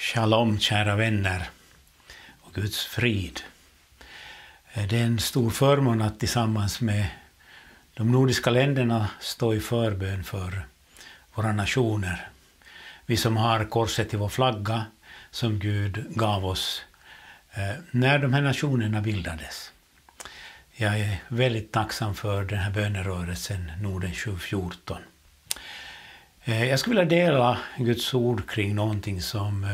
Shalom, kära vänner, och Guds frid. Det är en stor förmån att tillsammans med de nordiska länderna stå i förbön för våra nationer. Vi som har korset i vår flagga som Gud gav oss när de här nationerna bildades. Jag är väldigt tacksam för den här bönerörelsen Norden 714. Jag skulle vilja dela Guds ord kring någonting som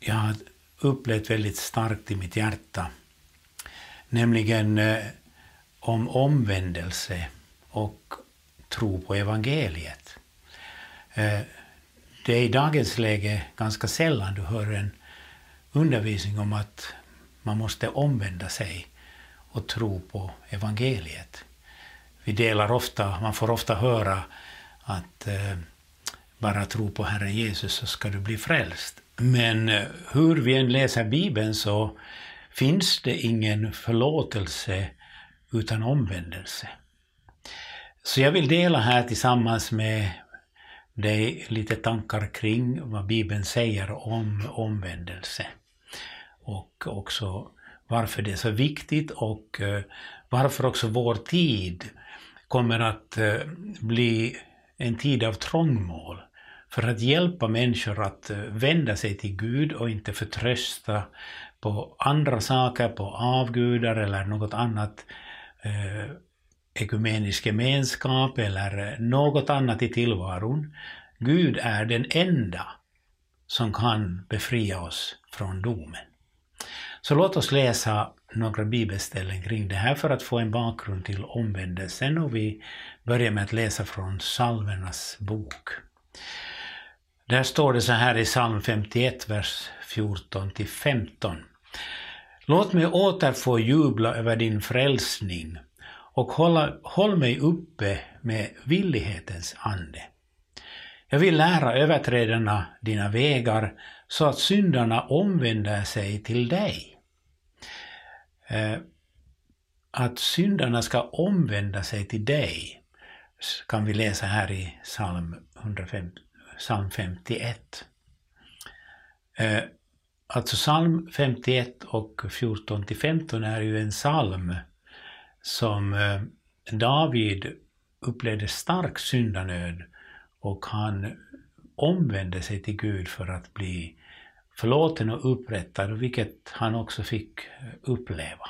jag har upplevt väldigt starkt i mitt hjärta. Nämligen om omvändelse och tro på evangeliet. Det är i dagens läge ganska sällan du hör en undervisning om att man måste omvända sig och tro på evangeliet. Man får ofta höra att bara tro på Herren Jesus så ska du bli frälst. Men hur vi än läser Bibeln så finns det ingen förlåtelse utan omvändelse. Så jag vill dela här tillsammans med dig lite tankar kring vad Bibeln säger om omvändelse. Och också varför det är så viktigt och varför också vår tid kommer att bli en tid av trångmål för att hjälpa människor att vända sig till Gud och inte förtrösta på andra saker, på avgudar eller något annat ekumenisk gemenskap eller något annat i tillvaron. Gud är den enda som kan befria oss från domen. Så låt oss läsa några bibelställen kring det här för att få en bakgrund till omvändelsen, och vi börjar med att läsa från Psalmernas bok. Där står det så här i psalm 51, vers 14-15. Låt mig åter få jubla över din frälsning och håll mig uppe med villighetens ande. Jag vill lära överträdarna dina vägar så att syndarna omvänder sig till dig. Att syndarna ska omvända sig till dig kan vi läsa här i psalm 51. Alltså psalm 51 och 14-15 är ju en psalm som David upplevde stark syndanöd, och han omvände sig till Gud för att bli förlåten och upprättad, vilket han också fick uppleva.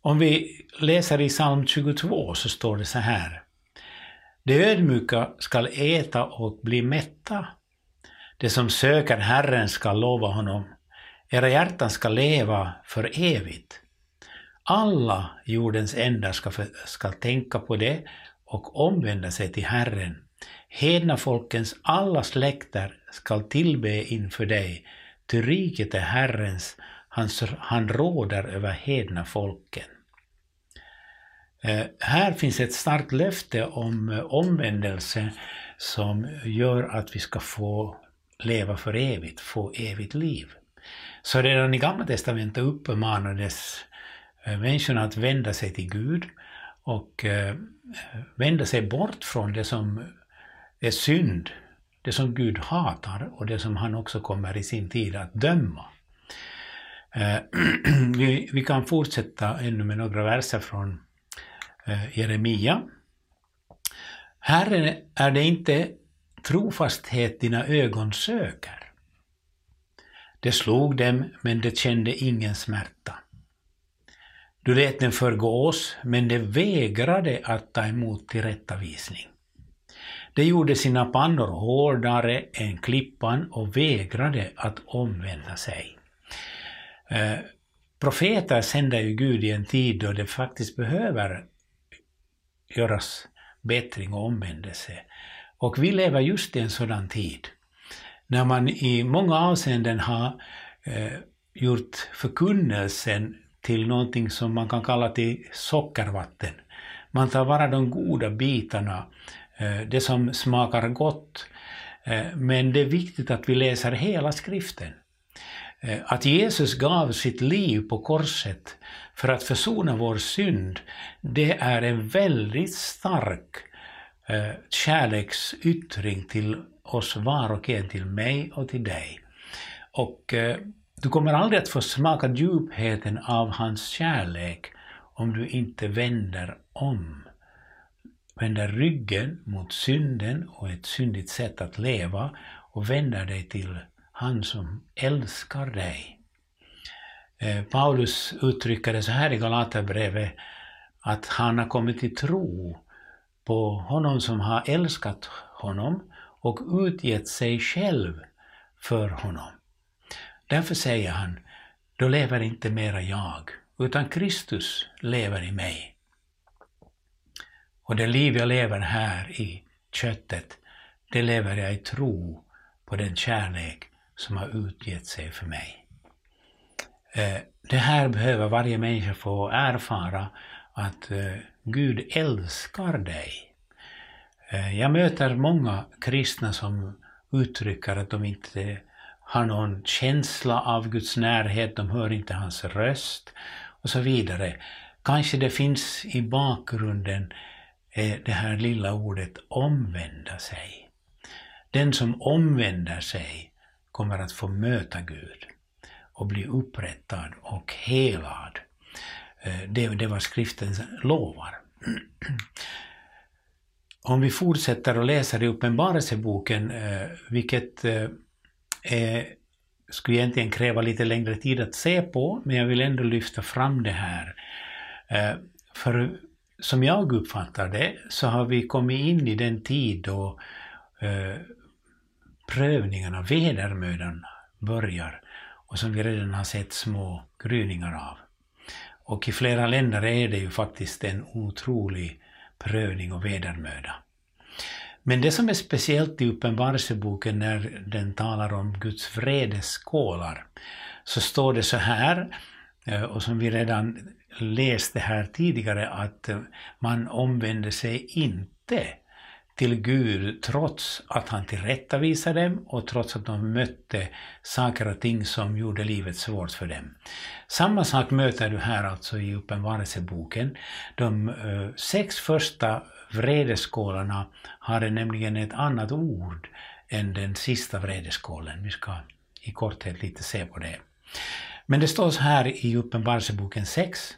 Om vi läser i psalm 22 så står det så här. De ödmjuka ska äta och bli mätta. De som söker Herren ska lova honom. Era hjärtan ska leva för evigt. Alla jordens ändar ska tänka på det och omvända sig till Herren. Hedna folkens alla släkter ska tillbe inför dig, till riket är Herrens, han råder över hedna folken. Här finns ett starkt löfte om omvändelse som gör att vi ska få leva för evigt, få evigt liv. Så redan i Gamla testamentet uppmanades människorna att vända sig till Gud och vända sig bort från det som är synd, det som Gud hatar och det som han också kommer i sin tid att döma. Vi kan fortsätta ännu med några verser från Jeremia. Herren, är det inte trofasthet dina ögon söker? Det slog dem, men det kände ingen smärta. Du lät dem förgås, men det vägrade att ta emot tillrättavisning. De gjorde sina pannor hårdare än klippan och vägrade att omvända sig. Profeter sänder ju Gud i en tid då det faktiskt behöver göras bättring och omvändelse. Och vi lever just i en sådan tid. När man i många avseenden har gjort förkunnelsen till någonting som man kan kalla till sockervatten. Man tar bara de goda bitarna, det som smakar gott, men det är viktigt att vi läser hela skriften. Att Jesus gav sitt liv på korset för att försona vår synd, det är en väldigt stark kärleksyttring till oss var och en, till mig och till dig. Och du kommer aldrig att få smaka djupheten av hans kärlek om du inte vänder om. Vänder ryggen mot synden och ett syndigt sätt att leva och vänder dig till han som älskar dig. Paulus uttrycker det så här i Galaterbrevet, att han har kommit till tro på honom som har älskat honom och utgett sig själv för honom. Därför säger han, då lever inte mera jag, utan Kristus lever i mig. Och det liv jag lever här i köttet, det lever jag i tro på den kärlek som har utgett sig för mig. Det här behöver varje människa få erfara, att Gud älskar dig. Jag möter många kristna som uttrycker att de inte har någon känsla av Guds närhet, de hör inte hans röst och så vidare. Kanske det finns i bakgrunden det här lilla ordet omvända sig. Den som omvänder sig kommer att få möta Gud och bli upprättad och helad. Det var skriftens lovar. Om vi fortsätter att läsa i Uppenbarelseboken, vilket skulle egentligen kräva lite längre tid att se på, men jag vill ändå lyfta fram det här. För som jag uppfattar det så har vi kommit in i den tid då prövningarna, vedermödan börjar, och som vi redan har sett små gryningar av. Och i flera länder är det ju faktiskt en otrolig prövning och vedermöda. Men det som är speciellt i Uppenbarelseboken, när den talar om Guds vredeskålar, så står det så här, och som vi redan läste här tidigare, att man omvänder sig inte till Gud trots att han tillrättavisade dem och trots att de mötte saker och ting som gjorde livet svårt för dem. Samma sak möter du här alltså i Uppenbarelseboken. De 6 första vredeskålarna har nämligen ett annat ord än den sista vredeskålen. Vi ska i korthet lite se på det. Men det står så här i Uppenbarelseboken 16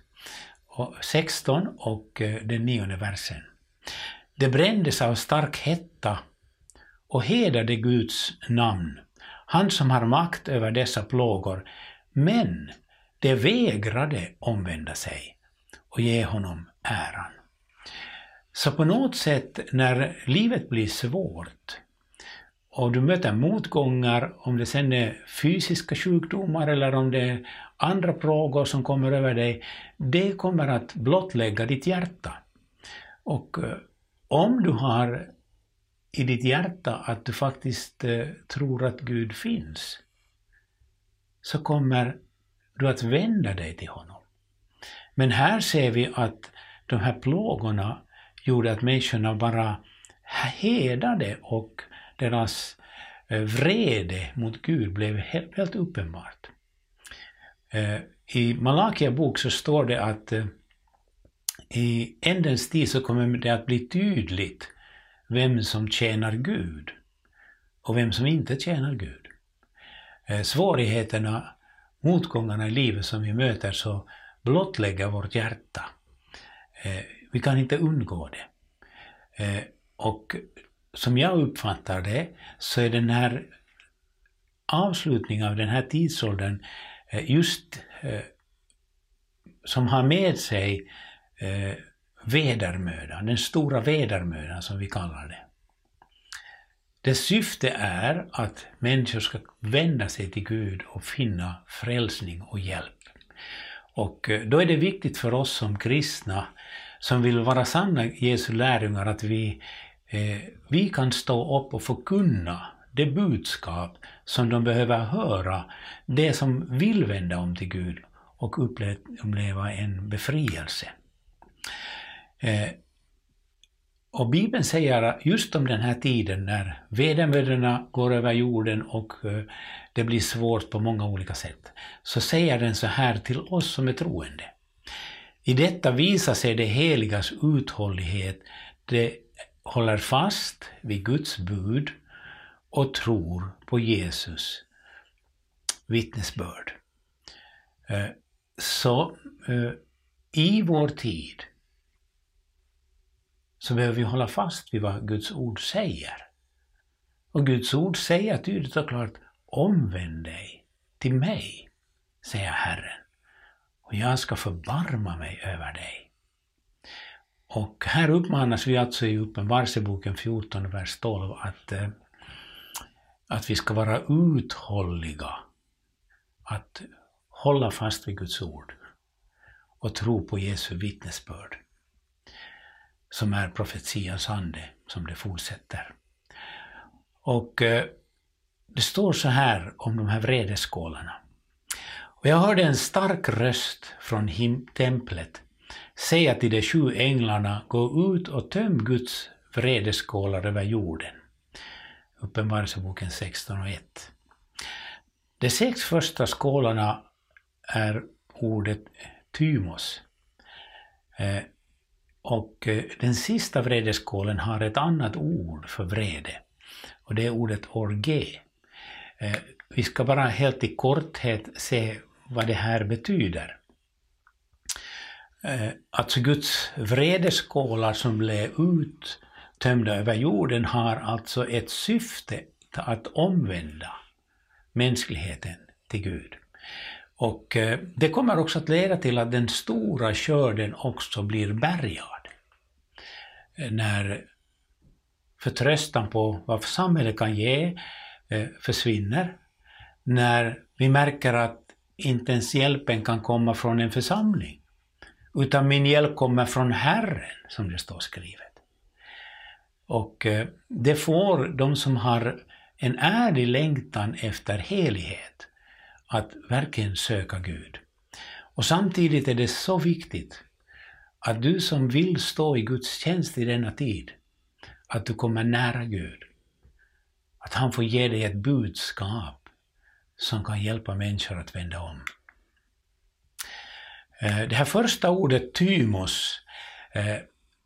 och den 9:e versen. Det brändes av stark hetta och hedrade Guds namn, han som har makt över dessa plågor, men det vägrade omvända sig och ge honom äran. Så på något sätt, när livet blir svårt och du möter motgångar, om det sen är fysiska sjukdomar eller om det är andra plågor som kommer över dig, det kommer att blottlägga ditt hjärta. Och om du har i ditt hjärta att du faktiskt tror att Gud finns, så kommer du att vända dig till honom. Men här ser vi att de här plågorna gjorde att människorna bara hedade, och deras vrede mot Gud blev helt uppenbart. I Malakia bok så står det att i ändens tid så kommer det att bli tydligt vem som tjänar Gud och vem som inte tjänar Gud. Svårigheterna, motgångarna i livet som vi möter, så blottlägger vårt hjärta. Vi kan inte undgå det. Och som jag uppfattar det så är den här avslutningen av den här tidsåldern just som har med sig vedermödan, den stora vedermödan som vi kallar det. Dess syfte är att människor ska vända sig till Gud och finna frälsning och hjälp. Och då är det viktigt för oss som kristna, som vill vara sanna Jesu lärjungar, att vi kan stå upp och förkunna det budskap som de behöver höra, det som vill vända om till Gud och uppleva en befrielse. Och Bibeln säger just om den här tiden när vedermödorna går över jorden och det blir svårt på många olika sätt, så säger den så här till oss som är troende. I detta visar sig det heligas uthållighet, det håller fast vid Guds bud och tror på Jesus vittnesbörd. Så i vår tid så behöver vi hålla fast vid vad Guds ord säger. Och Guds ord säger tydligt och klart: omvänd dig till mig, säger Herren, och jag ska förbarma mig över dig. Och här uppmanas vi alltså i Uppenbarelseboken 14, vers 12 att vi ska vara uthålliga, att hålla fast vid Guds ord och tro på Jesu vittnesbörd, som är profetians ande, som det fortsätter. Och det står så här om de här vredeskålarna. Och jag hörde en stark röst från templet säga till de 7 änglarna: gå ut och töm Guds vredeskålar över jorden. Uppenbarelseboken 16:1. De 6 första skålarna är ordet tymos. Och den sista vredeskålen har ett annat ord för vrede, och det är ordet orge. Vi ska bara helt i korthet se vad det här betyder. Alltså Guds vredeskålar som blev uttömda över jorden har alltså ett syfte att omvända mänskligheten till Gud. Och det kommer också att leda till att den stora körden också blir bärgad. När förtröstan på vad samhället kan ge försvinner, när vi märker att inte ens hjälpen kan komma från en församling, utan min hjälp kommer från Herren, som det står skrivet. Och det får de som har en ärlig längtan efter helighet att verkligen söka Gud. Och samtidigt är det så viktigt att du som vill stå i Guds tjänst i denna tid, att du kommer nära Gud, att han får ge dig ett budskap som kan hjälpa människor att vända om. Det här första ordet, tymos,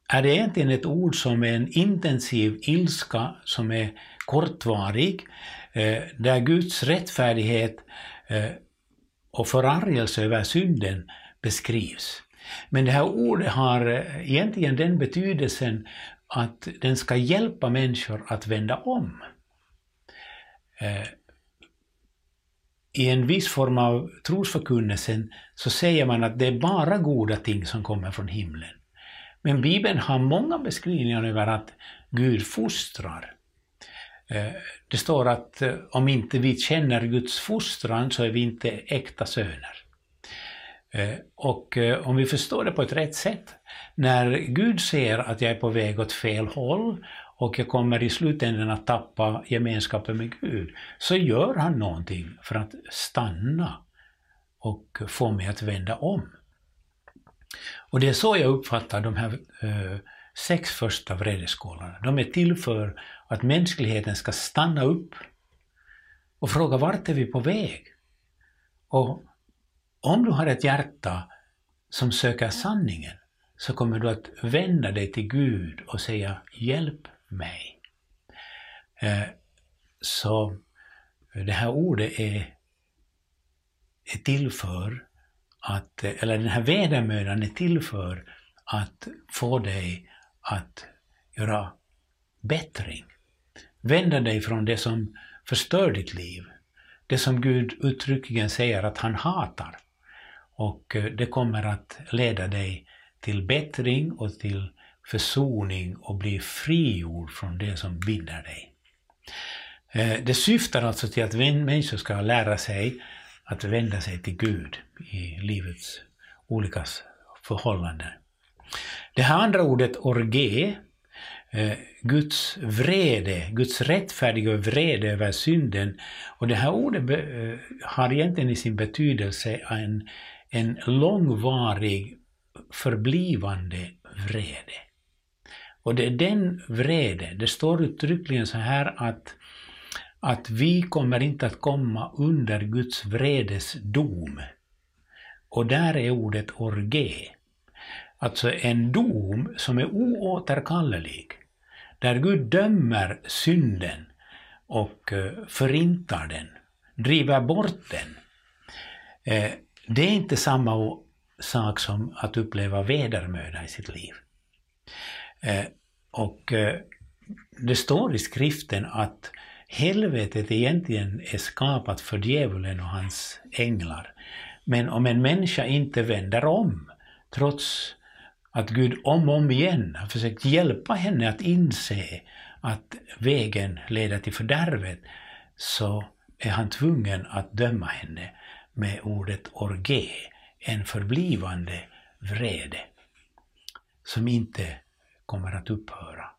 är det egentligen ett ord som är en intensiv ilska som är kortvarig, där Guds rättfärdighet och förargelse över synden beskrivs. Men det här ordet har egentligen den betydelsen att den ska hjälpa människor att vända om. I en viss form av trosförkunnelsen så säger man att det är bara goda ting som kommer från himlen. Men Bibeln har många beskrivningar över att Gud fostrar. Det står att om inte vi känner Guds fostran så är vi inte äkta söner. Och om vi förstår det på ett rätt sätt, när Gud ser att jag är på väg åt fel håll och jag kommer i slutändan att tappa gemenskapen med Gud, så gör han någonting för att stanna och få mig att vända om. Och det är så jag uppfattar de här 6 första vredeskålarna. De är till för att mänskligheten ska stanna upp och fråga: vart är vi på väg? Och om du har ett hjärta som söker sanningen, så kommer du att vända dig till Gud och säga: hjälp mig. Så det här ordet är till för att, eller den här vedermödan är till för att få dig att göra bättring. Vända dig från det som förstör ditt liv, det som Gud uttryckligen säger att han hatar. Och det kommer att leda dig till bättring och till försoning och bli frigjord från det som binder dig. Det syftar alltså till att människor ska lära sig att vända sig till Gud i livets olika förhållanden. Det här andra ordet, orge, Guds vrede, Guds rättfärdiga vrede över synden. Och det här ordet har egentligen i sin betydelse en långvarig förblivande vrede. Och det är den vrede, det står uttryckligen så här att vi kommer inte att komma under Guds vredes dom. Och där är ordet orge. Alltså en dom som är oåterkallelig. där Gud dömer synden och förintar den, driver bort den. Det är inte samma sak som att uppleva vedermöda i sitt liv. Och det står i skriften att helvetet egentligen är skapat för djävulen och hans änglar. Men om en människa inte vänder om, trots att Gud om och om igen har försökt hjälpa henne att inse att vägen leder till fördärvet, så är han tvungen att döma henne med ordet orge, en förblivande vrede som inte kommer att upphöra.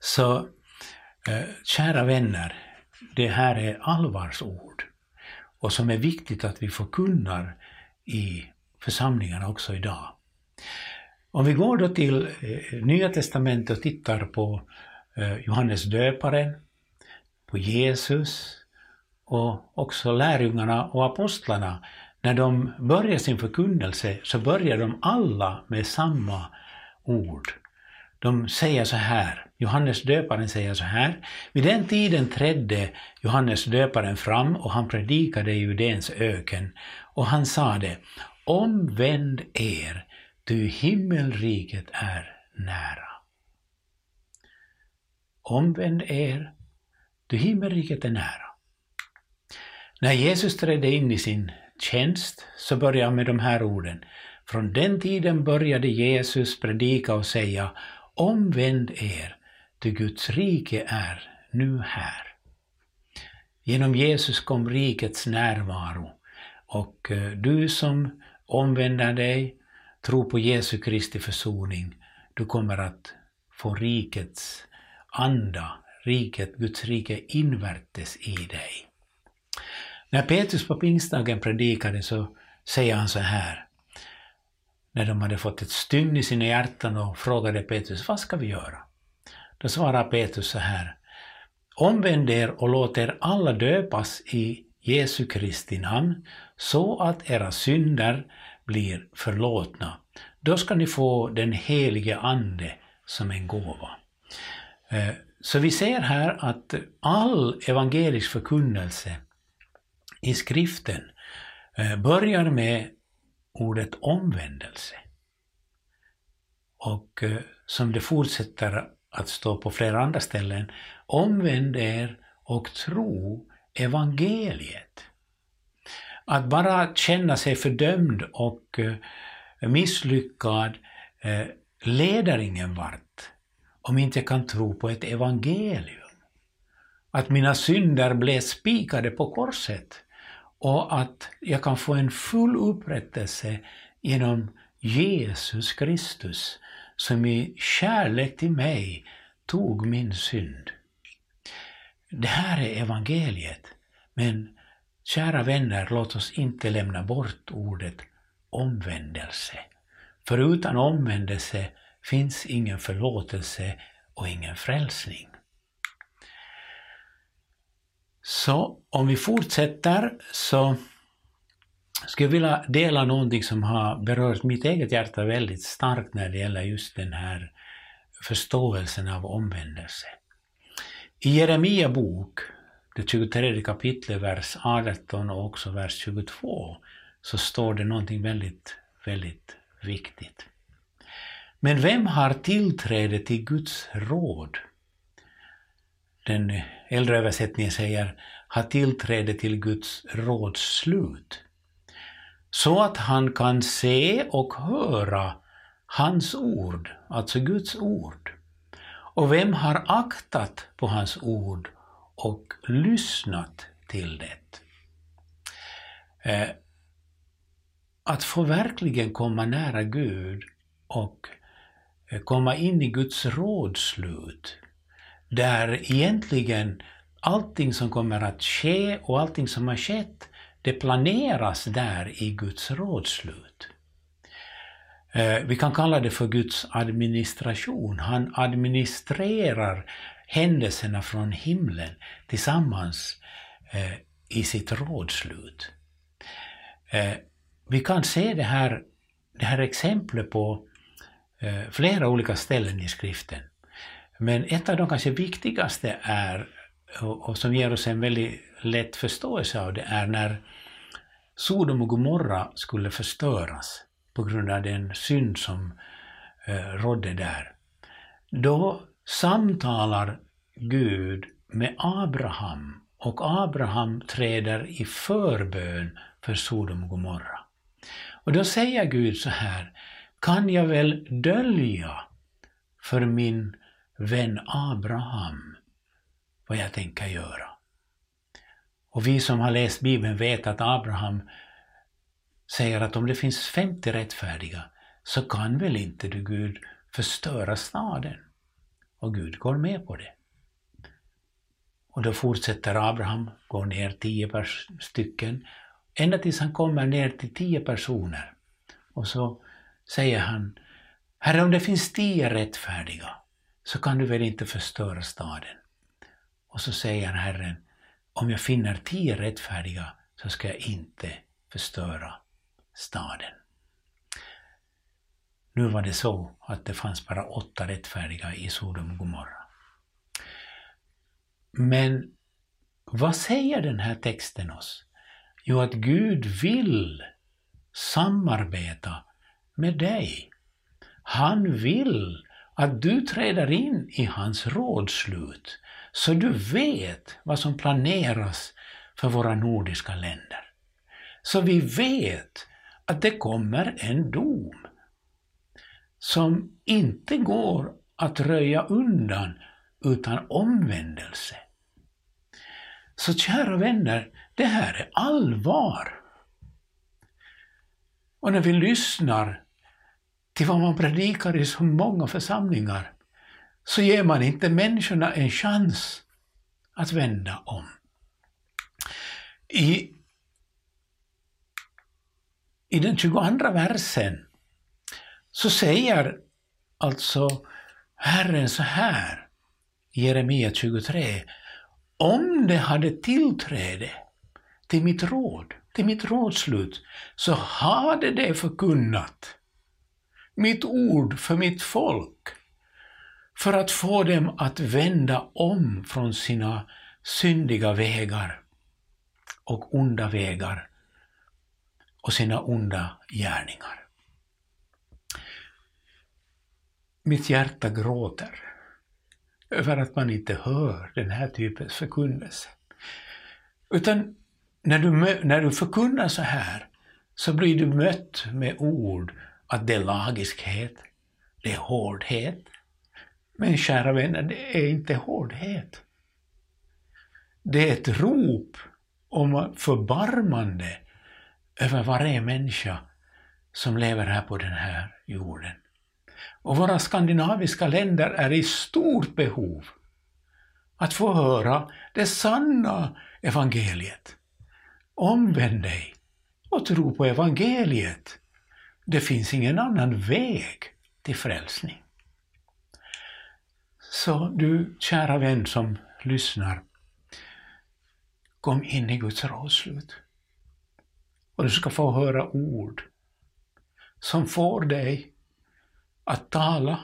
Så kära vänner, det här är allvarsord och som är viktigt att vi förkunnar i församlingarna också idag. Om vi går då till Nya Testamentet och tittar på Johannes Döparen, på Jesus och också lärjungarna och apostlarna. När de börjar sin förkunnelse så börjar de alla med samma ord. De säger så här, Johannes Döparen säger så här: vid den tiden trädde Johannes Döparen fram och han predikade i Judéns öken och han sade: omvänd er, ty himmelriket är nära. Omvänd er, ty himmelriket är nära. När Jesus trädde in i sin tjänst så börjar han med de här orden: från den tiden började Jesus predika och säga: omvänd er, ty Guds rike är nu här. Genom Jesus kom rikets närvaro, och du som omvänder dig, tror på Jesu Kristi försoning, du kommer att få rikets anda, Guds rike invärtes i dig. När Petrus på pingstdagen predikade så säger han så här, när de hade fått ett stygn i sina hjärtan och frågade Petrus: vad ska vi göra? Då svarar Petrus så här: omvänd er och låt er alla döpas i Jesu Kristi namn, så att era synder blir förlåtna. Då ska ni få den helige ande som en gåva. Så vi ser här att all evangelisk förkunnelse i skriften börjar med ordet omvändelse. Och som det fortsätter att stå på flera andra ställen: omvänd er och tro evangeliet. Att bara känna sig fördömd och misslyckad leder ingen vart om inte kan tro på ett evangelium. Att mina synder blev spikade på korset och att jag kan få en full upprättelse genom Jesus Kristus, som i kärlek till mig tog min synd. Det här är evangeliet, men kära vänner, låt oss inte lämna bort ordet omvändelse. För utan omvändelse finns ingen förlåtelse och ingen frälsning. Så om vi fortsätter så skulle jag vilja dela någonting som har berört mitt eget hjärta väldigt starkt när det gäller just den här förståelsen av omvändelse. I Jeremia bok, det 23 kapitlet, vers 18 och också vers 22, så står det någonting väldigt, väldigt viktigt. Men vem har tillträde till Guds råd? Den äldre översättningen säger: har tillträde till Guds rådslut, så att han kan se och höra hans ord, alltså Guds ord. Och vem har aktat på hans ord och lyssnat till det? Att få verkligen komma nära Gud och komma in i Guds rådslut, där egentligen allting som kommer att ske och allting som har skett, det planeras där i Guds rådslut. Vi kan kalla det för Guds administration. Han administrerar händelserna från himlen tillsammans i sitt rådslut. Vi kan se det här exemplet på flera olika ställen i skriften. Men ett av de kanske viktigaste är, och som ger oss en väldigt lätt förståelse av det, är när Sodom och Gomorra skulle förstöras på grund av den synd som rådde där. Då samtalar Gud med Abraham, och Abraham träder i förbön för Sodom och Gomorra. Och då säger Gud så här: kan jag väl dölja för min vän Abraham vad jag tänker göra? Och vi som har läst Bibeln vet att Abraham säger att om det finns 50 rättfärdiga så kan väl inte du, Gud, förstöra staden? Och Gud går med på det. Och då fortsätter Abraham, går ner 10 stycken, ända tills han kommer ner till 10 personer. Och så säger han: Herre, om det finns 10 rättfärdiga så kan du väl inte förstöra staden? Och så säger han: Herren, om jag finner 10 rättfärdiga så ska jag inte förstöra staden. Nu var det så att det fanns bara 8 rättfärdiga i Sodom och Gomorra. Men vad säger den här texten oss? Jo, att Gud vill samarbeta med dig. Han vill att du träder in i hans rådslut, så du vet vad som planeras för våra nordiska länder. Så vi vet att det kommer en dom som inte går att röja undan utan omvändelse. Så kära vänner, det här är allvar. Och när vi lyssnar till vad man predikar i så många församlingar, så ger man inte människorna en chans att vända om. I den 22:a versen så säger alltså Herren så här, Jeremia 23: om de hade tillträde till mitt råd, till mitt rådslut, så hade de förkunnat mitt ord för mitt folk, för att få dem att vända om från sina syndiga vägar och onda vägar och sina onda gärningar. Mitt hjärta gråter över att man inte hör den här typens förkunnelse. Utan när du förkunnar så här, så blir du mött med ord att det är lagiskhet, det är hårdhet. Men kära vänner, det är inte hårdhet. Det är ett rop om förbarmande över varje människa som lever här på den här jorden. Och våra skandinaviska länder är i stort behov att få höra det sanna evangeliet. Omvänd dig och tro på evangeliet. Det finns ingen annan väg till frälsning. Så du, kära vän som lyssnar, kom in i Guds rådslut. Och du ska få höra ord som får dig att tala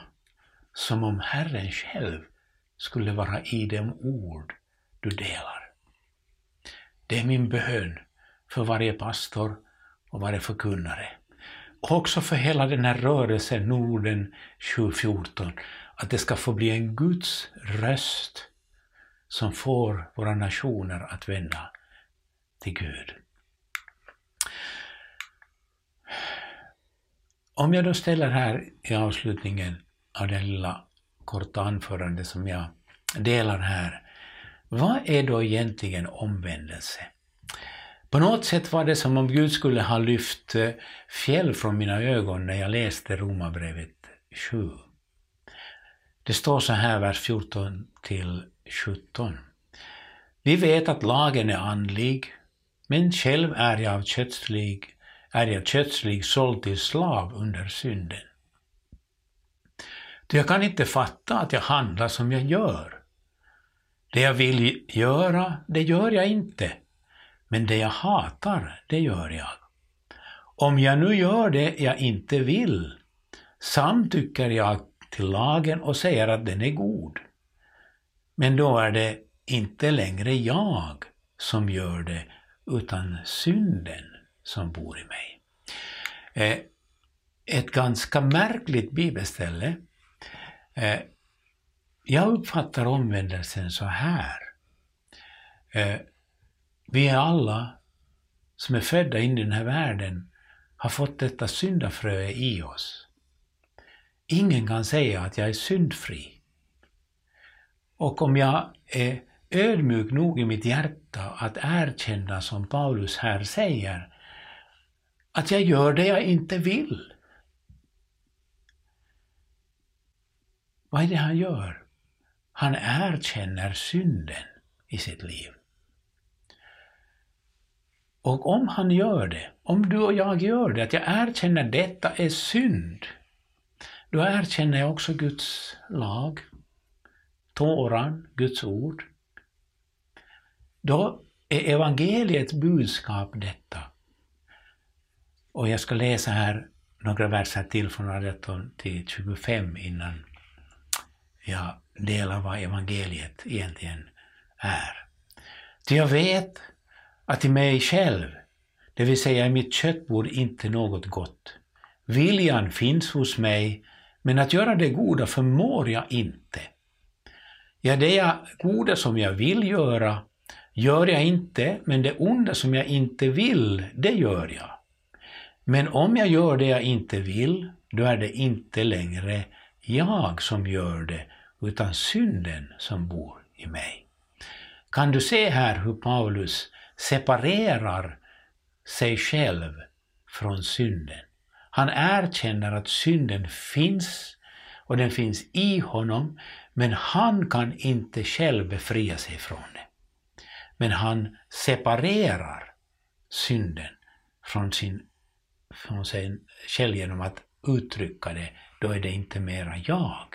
som om Herren själv skulle vara i de ord du delar. Det är min bön för varje pastor och varje förkunnare. Och också för hela den här rörelsen Norden 714. Att det ska få bli en Guds röst som får våra nationer att vända till Gud. Om jag då ställer här i avslutningen av det lilla korta anförande som jag delar här: vad är då egentligen omvändelse? På något sätt var det som om Gud skulle ha lyft fjäll från mina ögon när jag läste Romarbrevet 7. Det står så här, vers 14 till 17. Vi vet att lagen är andlig, men själv är jag kötslig såld till slav under synden. Jag kan inte fatta att jag handlar som jag gör. Det jag vill göra, det gör jag inte. Men det jag hatar, det gör jag. Om jag nu gör det jag inte vill, samtycker jag till lagen och säger att den är god. Men då är det inte längre jag som gör det, utan synden som bor i mig. Ett ganska märkligt bibelställe. Jag uppfattar omvändelsen så här. Vi är alla som är födda in i den här världen har fått detta syndafrö i oss. Ingen kan säga att jag är syndfri. Och om jag är ödmjuk nog i mitt hjärta att erkänna, som Paulus här säger, att jag gör det jag inte vill. Vad är det han gör? Han erkänner synden i sitt liv. Och om han gör det, om du och jag gör det, att jag erkänner detta är synd, då erkänner jag också Guds lag, Toran, Guds ord. Då är evangeliets budskap detta. Och jag ska läsa här några verser till från 18 till 25 innan jag delar vad evangeliet egentligen är. Ty jag vet att i mig själv, det vill säga i mitt kött, bor inte något gott. Viljan finns hos mig, men att göra det goda förmår jag inte. Ja, det goda som jag vill göra gör jag inte, men det onda som jag inte vill, det gör jag. Men om jag gör det jag inte vill, då är det inte längre jag som gör det, utan synden som bor i mig. Kan du se här hur Paulus separerar sig själv från synden? Han erkänner att synden finns och den finns i honom, men han kan inte själv befria sig från det. Men han separerar synden från sin själv genom att uttrycka det. Då är det inte mera jag,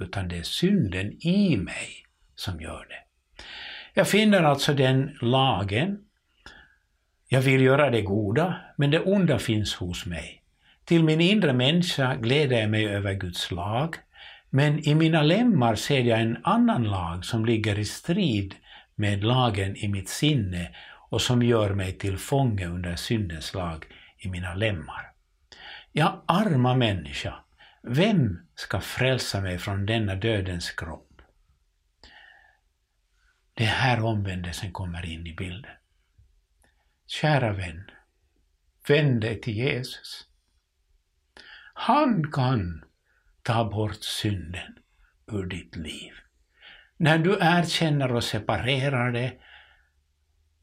utan det är synden i mig som gör det. Jag finner alltså den lagen. Jag vill göra det goda, men det onda finns hos mig. Till min inre människa gläder jag mig över Guds lag, men i mina lemmar ser jag en annan lag som ligger i strid med lagen i mitt sinne och som gör mig till fånge under syndens lag i mina lemmar. Jag arma människa, vem ska frälsa mig från denna dödens kropp? Det här omvändelsen kommer in i bilden. Kära vän, vänd dig till Jesus. Han kan ta bort synden ur ditt liv. När du erkänner och separerar det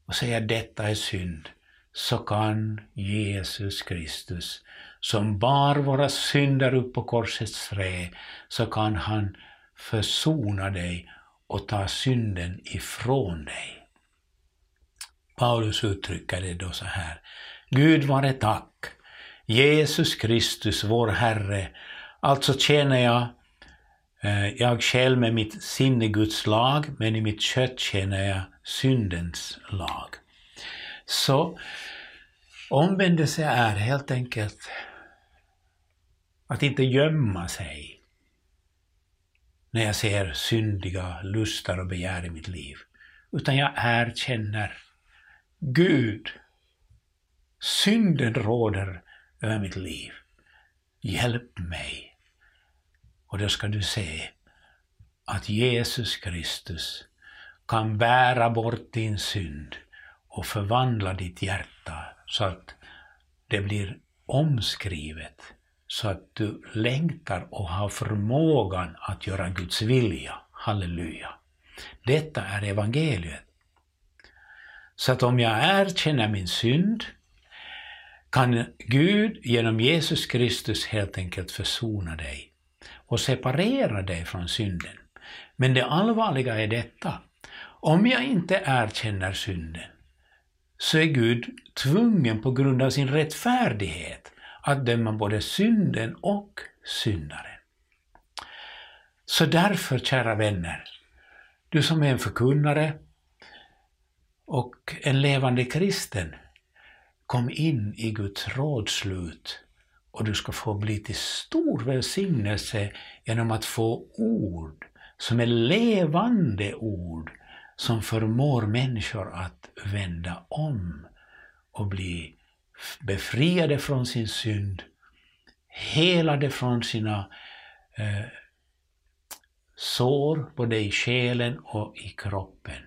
och säger att detta är synd, så kan Jesus Kristus, som bar våra synder upp på korsets trä, så kan han försona dig och ta synden ifrån dig. Paulus uttrycker det då så här: Gud vare tack, Jesus Kristus vår Herre, alltså tjänar jag själv med mitt sinne Guds lag, men i mitt kött tjänar jag syndens lag. Så omvändelse är helt enkelt att inte gömma sig när jag ser syndiga lustar och begär i mitt liv, utan jag erkänner: Gud, synden råder över mitt liv. Hjälp mig. Och då ska du se att Jesus Kristus kan bära bort din synd och förvandla ditt hjärta så att det blir omskrivet, så att du längtar och har förmågan att göra Guds vilja. Halleluja! Detta är evangeliet. Så att om jag erkänner min synd, kan Gud genom Jesus Kristus helt enkelt försona dig och separera dig från synden. Men det allvarliga är detta: om jag inte erkänner synden, så är Gud tvungen på grund av sin rättfärdighet att döma både synden och syndaren. Så därför, kära vänner, du som är en förkunnare och en levande kristen, kom in i Guds rådslut och du ska få bli till stor välsignelse genom att få ord som är levande ord som förmår människor att vända om och bli befriade från sin synd, helade från sina sår både i själen och i kroppen.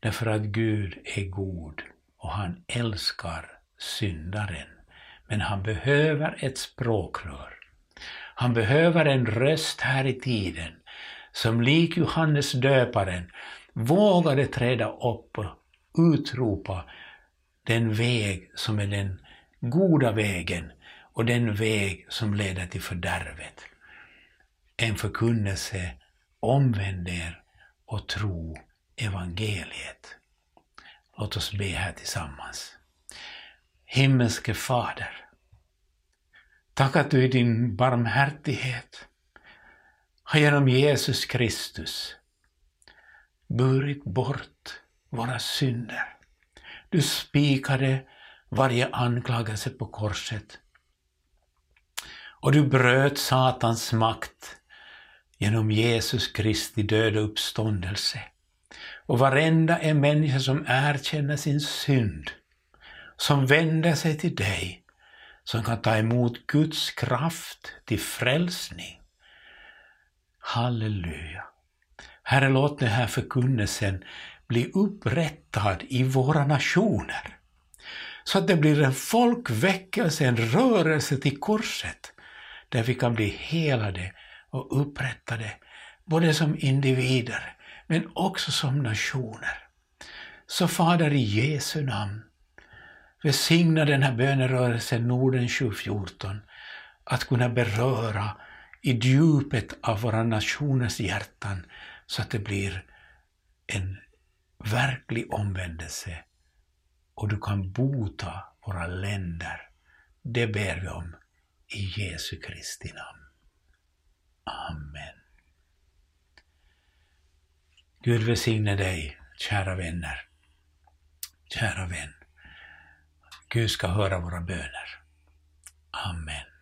Därför att Gud är god och han älskar syndaren. Men han behöver ett språkrör. Han behöver en röst här i tiden som lik Johannes Döparen vågade träda upp och utropa den väg som är den goda vägen och den väg som leder till fördärvet. En förkunnelse: omvänd er och tro evangeliet. Låt oss be här tillsammans. Himmelske Fader, tack att du i din barmhärtighet har genom Jesus Kristus burit bort våra synder. Du spikade varje anklagelse på korset och du bröt Satans makt genom Jesus Kristi död och uppståndelse. Och varenda en människa som erkänner sin synd, som vänder sig till dig, som kan ta emot Guds kraft till frälsning. Halleluja! Herre, låt den här förkunnelsen bli upprättad i våra nationer, så att det blir en folkväckelse, en rörelse till korset, där vi kan bli helade och upprättade, både som individer men också som nationer. Så Fader, i Jesu namn, välsigna den här bönerörelsen Norden 714 att kunna beröra i djupet av våra nationers hjärtan, så att det blir en verklig omvändelse och du kan bota våra länder. Det ber vi om i Jesu Kristi namn. Amen. Gud välsigne dig, kära vänner, kära vän. Gud ska höra våra böner. Amen.